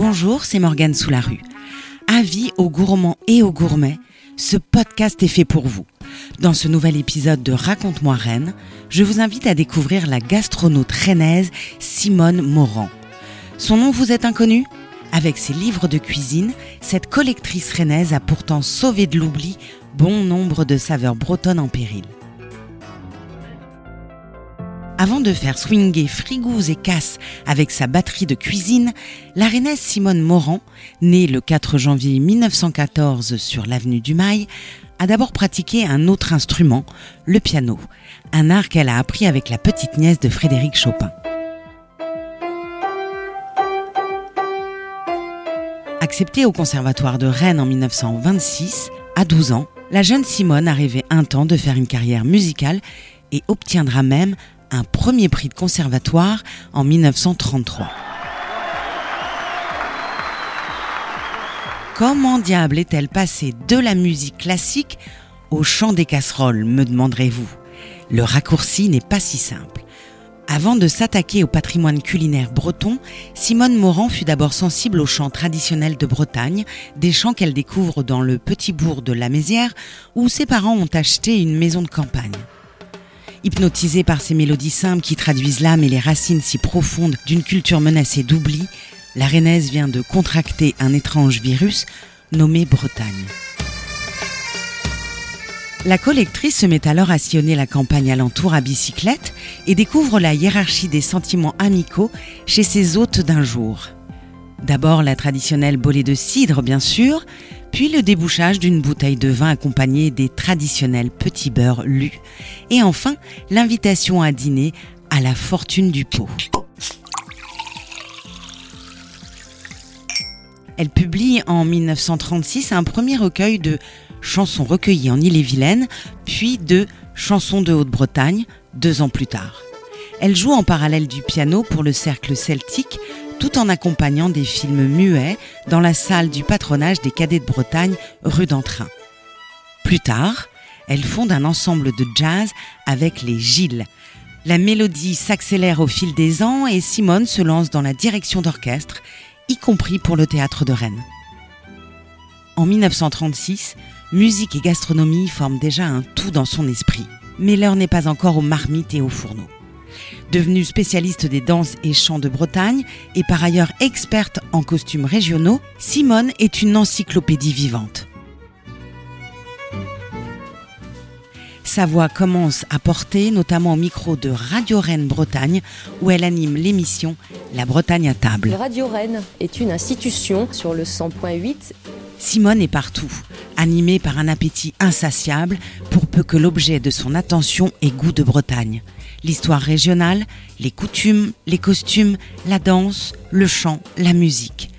Bonjour, c'est Morgane Sous la Rue. Avis aux gourmands et aux gourmets, ce podcast est fait pour vous. Dans ce nouvel épisode de Raconte-moi Rennes, je vous invite à découvrir la gastronaute rennaise Simone Morand. Son nom vous est inconnu ? Avec ses livres de cuisine, cette collectrice rennaise a pourtant sauvé de l'oubli bon nombre de saveurs bretonnes en péril. Avant de faire swinguer frigouses et casses avec sa batterie de cuisine, la rennaise Simone Morand, née le 4 janvier 1914 sur l'avenue du Mail, a d'abord pratiqué un autre instrument, le piano, un art qu'elle a appris avec la petite nièce de Frédéric Chopin. Acceptée au Conservatoire de Rennes en 1926, à 12 ans, la jeune Simone a rêvé un temps de faire une carrière musicale et obtiendra même un premier prix de conservatoire en 1933. Comment diable est-elle passée de la musique classique au chant des casseroles, me demanderez-vous ? Le raccourci n'est pas si simple. Avant de s'attaquer au patrimoine culinaire breton, Simone Morand fut d'abord sensible aux chants traditionnels de Bretagne, des chants qu'elle découvre dans le petit bourg de la Mézière, où ses parents ont acheté une maison de campagne. Hypnotisée par ces mélodies simples qui traduisent l'âme et les racines si profondes d'une culture menacée d'oubli, la rennaise vient de contracter un étrange virus nommé Bretagne. La collectrice se met alors à sillonner la campagne alentour à bicyclette et découvre la hiérarchie des sentiments amicaux chez ses hôtes d'un jour. D'abord la traditionnelle bolée de cidre, bien sûr, puis le débouchage d'une bouteille de vin accompagnée des traditionnels petits beurres lus, et enfin l'invitation à dîner à la fortune du pot. Elle publie en 1936 un premier recueil de chansons recueillies en Ille-et-Vilaine, puis de chansons de Haute-Bretagne, 2 ans plus tard. Elle joue en parallèle du piano pour le cercle celtique, tout en accompagnant des films muets dans la salle du patronage des cadets de Bretagne, rue d'Entrain. Plus tard, elle fonde un ensemble de jazz avec les Gilles. La mélodie s'accélère au fil des ans et Simone se lance dans la direction d'orchestre, y compris pour le théâtre de Rennes. En 1936, musique et gastronomie forment déjà un tout dans son esprit, mais l'heure n'est pas encore aux marmites et aux fourneaux. Devenue spécialiste des danses et chants de Bretagne et par ailleurs experte en costumes régionaux, Simone est une encyclopédie vivante. Sa voix commence à porter, notamment au micro de Radio Rennes Bretagne, où elle anime l'émission La Bretagne à table. Radio Rennes est une institution sur le 100.8. Simone est partout, animée par un appétit insatiable, pour peu que l'objet de son attention ait goût de Bretagne. L'histoire régionale, les coutumes, les costumes, la danse, le chant, la musique.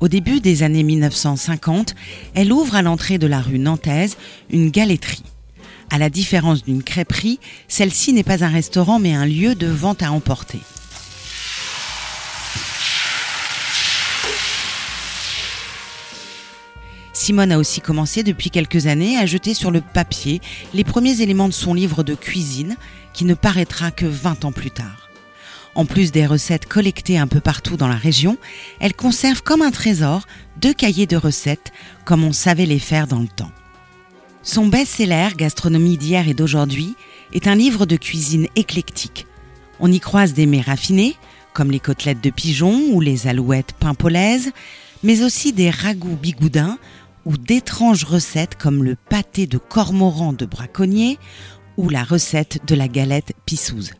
Au début des années 1950, elle ouvre à l'entrée de la rue Nantaise une galétrie. À la différence d'une crêperie, celle-ci n'est pas un restaurant mais un lieu de vente à emporter. Simone a aussi commencé depuis quelques années à jeter sur le papier les premiers éléments de son livre de cuisine qui ne paraîtra que 20 ans plus tard. En plus des recettes collectées un peu partout dans la région, elle conserve comme un trésor 2 cahiers de recettes comme on savait les faire dans le temps. Son best-seller « Gastronomie d'hier et d'aujourd'hui » est un livre de cuisine éclectique. On y croise des mets raffinés, comme les côtelettes de pigeon ou les alouettes paimpolaises, mais aussi des ragoûts bigoudins ou d'étranges recettes comme le pâté de cormoran de braconnier ou la recette de la galette pissouze.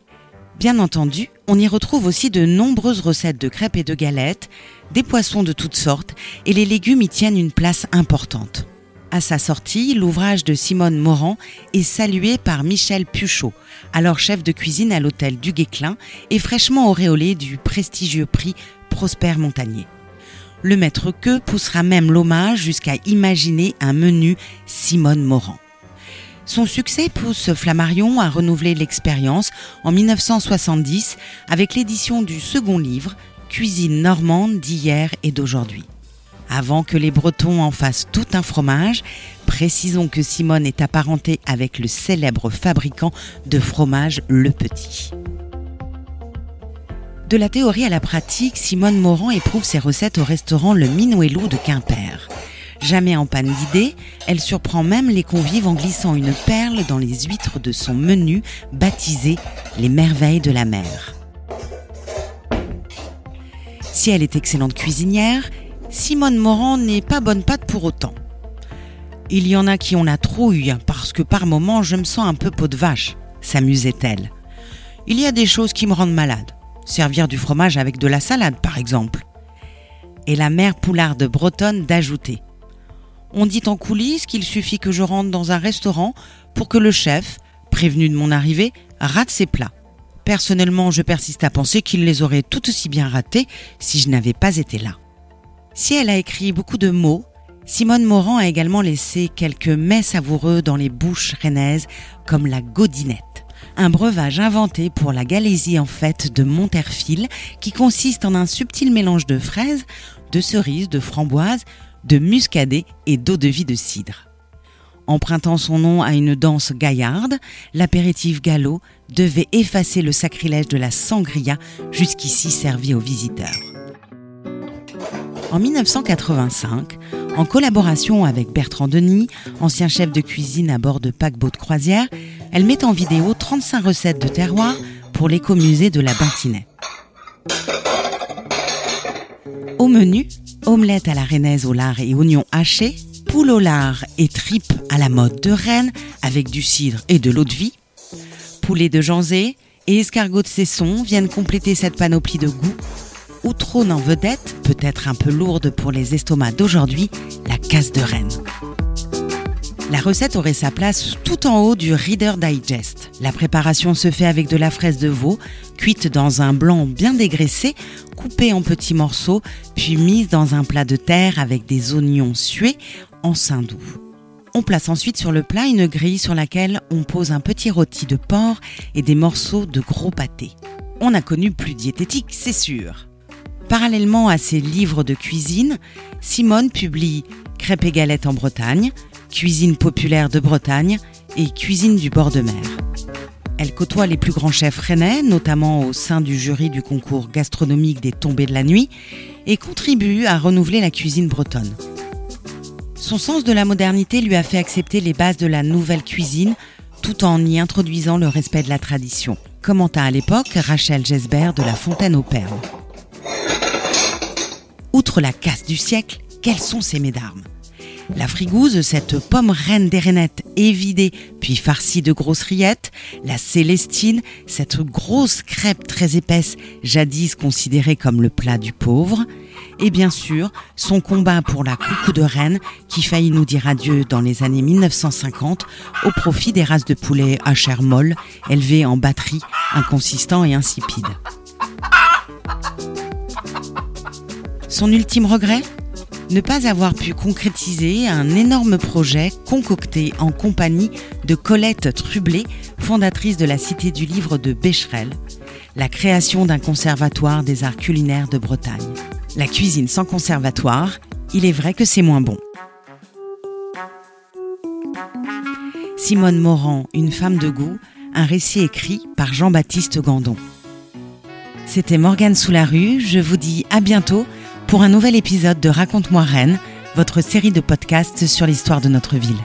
Bien entendu, on y retrouve aussi de nombreuses recettes de crêpes et de galettes, des poissons de toutes sortes et les légumes y tiennent une place importante. À sa sortie, l'ouvrage de Simone Morand est salué par Michel Puchot, alors chef de cuisine à l'hôtel du Guesclin et fraîchement auréolé du prestigieux prix Prosper Montagnier. Le maître queux poussera même l'hommage jusqu'à imaginer un menu Simone Morand. Son succès pousse Flammarion à renouveler l'expérience en 1970 avec l'édition du second livre « Cuisine normande d'hier et d'aujourd'hui ». Avant que les Bretons en fassent tout un fromage, précisons que Simone est apparentée avec le célèbre fabricant de fromage Le Petit. De la théorie à la pratique, Simone Morand éprouve ses recettes au restaurant Le Minoello de Quimper. Jamais en panne d'idées, elle surprend même les convives en glissant une perle dans les huîtres de son menu baptisé « Les merveilles de la mer ». Si elle est excellente cuisinière, Simone Morand n'est pas bonne patte pour autant. Il y en a qui ont la trouille, parce que par moments je me sens un peu peau de vache, s'amusait-elle. Il y a des choses qui me rendent malade, servir du fromage avec de la salade par exemple. Et la mère poularde bretonne d'ajouter. On dit en coulisses qu'il suffit que je rentre dans un restaurant pour que le chef, prévenu de mon arrivée, rate ses plats. Personnellement, je persiste à penser qu'il les aurait tout aussi bien ratés si je n'avais pas été là. Si elle a écrit beaucoup de mots, Simone Morand a également laissé quelques mets savoureux dans les bouches rennaises, comme la godinette, un breuvage inventé pour la Galésie en fête de Monterfil, qui consiste en un subtil mélange de fraises, de cerises, de framboises, de muscadet et d'eau-de-vie de cidre. Empruntant son nom à une danse gaillarde, l'apéritif Gallo devait effacer le sacrilège de la sangria jusqu'ici servie aux visiteurs. En 1985, en collaboration avec Bertrand Denis, ancien chef de cuisine à bord de paquebots de croisière, elle met en vidéo 35 recettes de terroir pour l'écomusée de la Bintinette. Au menu, omelette à la rennaise au lard et oignons hachés, poule au lard et tripes à la mode de Rennes avec du cidre et de l'eau de vie, poulet de Janzé et escargot de Cesson viennent compléter cette panoplie de goûts où trône en vedette, peut-être un peu lourde pour les estomacs d'aujourd'hui, la casse de Rennes. La recette aurait sa place tout en haut du Reader Digest. La préparation se fait avec de la fraise de veau, cuite dans un blanc bien dégraissé, coupée en petits morceaux, puis mise dans un plat de terre avec des oignons sués en saindoux. On place ensuite sur le plat une grille sur laquelle on pose un petit rôti de porc et des morceaux de gros pâté. On a connu plus diététique, c'est sûr. Parallèlement à ses livres de cuisine, Simone publie « Crêpes et galettes en Bretagne », « Cuisine populaire de Bretagne » et « Cuisine du bord de mer ». Elle côtoie les plus grands chefs rennais, notamment au sein du jury du concours gastronomique des Tombées de la Nuit, et contribue à renouveler la cuisine bretonne. Son sens de la modernité lui a fait accepter les bases de la nouvelle cuisine, tout en y introduisant le respect de la tradition, commenta à l'époque Rachel Gesbert de la Fontaine aux Perles. Outre la casse du siècle, quels sont ses mets d'armes ? La frigouze, cette pomme reine des rainettes évidée puis farcie de grosses rillettes, la célestine, cette grosse crêpe très épaisse, jadis considérée comme le plat du pauvre, et bien sûr, son combat pour la coucou de Rennes qui faillit nous dire adieu dans les années 1950 au profit des races de poulets à chair molle, élevées en batterie, inconsistants et insipides. Son ultime regret ? Ne pas avoir pu concrétiser un énorme projet concocté en compagnie de Colette Trublet, fondatrice de la Cité du Livre de Bécherel, la création d'un conservatoire des arts culinaires de Bretagne. La cuisine sans conservatoire, il est vrai que c'est moins bon. Simone Morand, une femme de goût, un récit écrit par Jean-Baptiste Gandon. C'était Morgane Sous la Rue, je vous dis à bientôt pour un nouvel épisode de Raconte-moi Rennes, votre série de podcasts sur l'histoire de notre ville.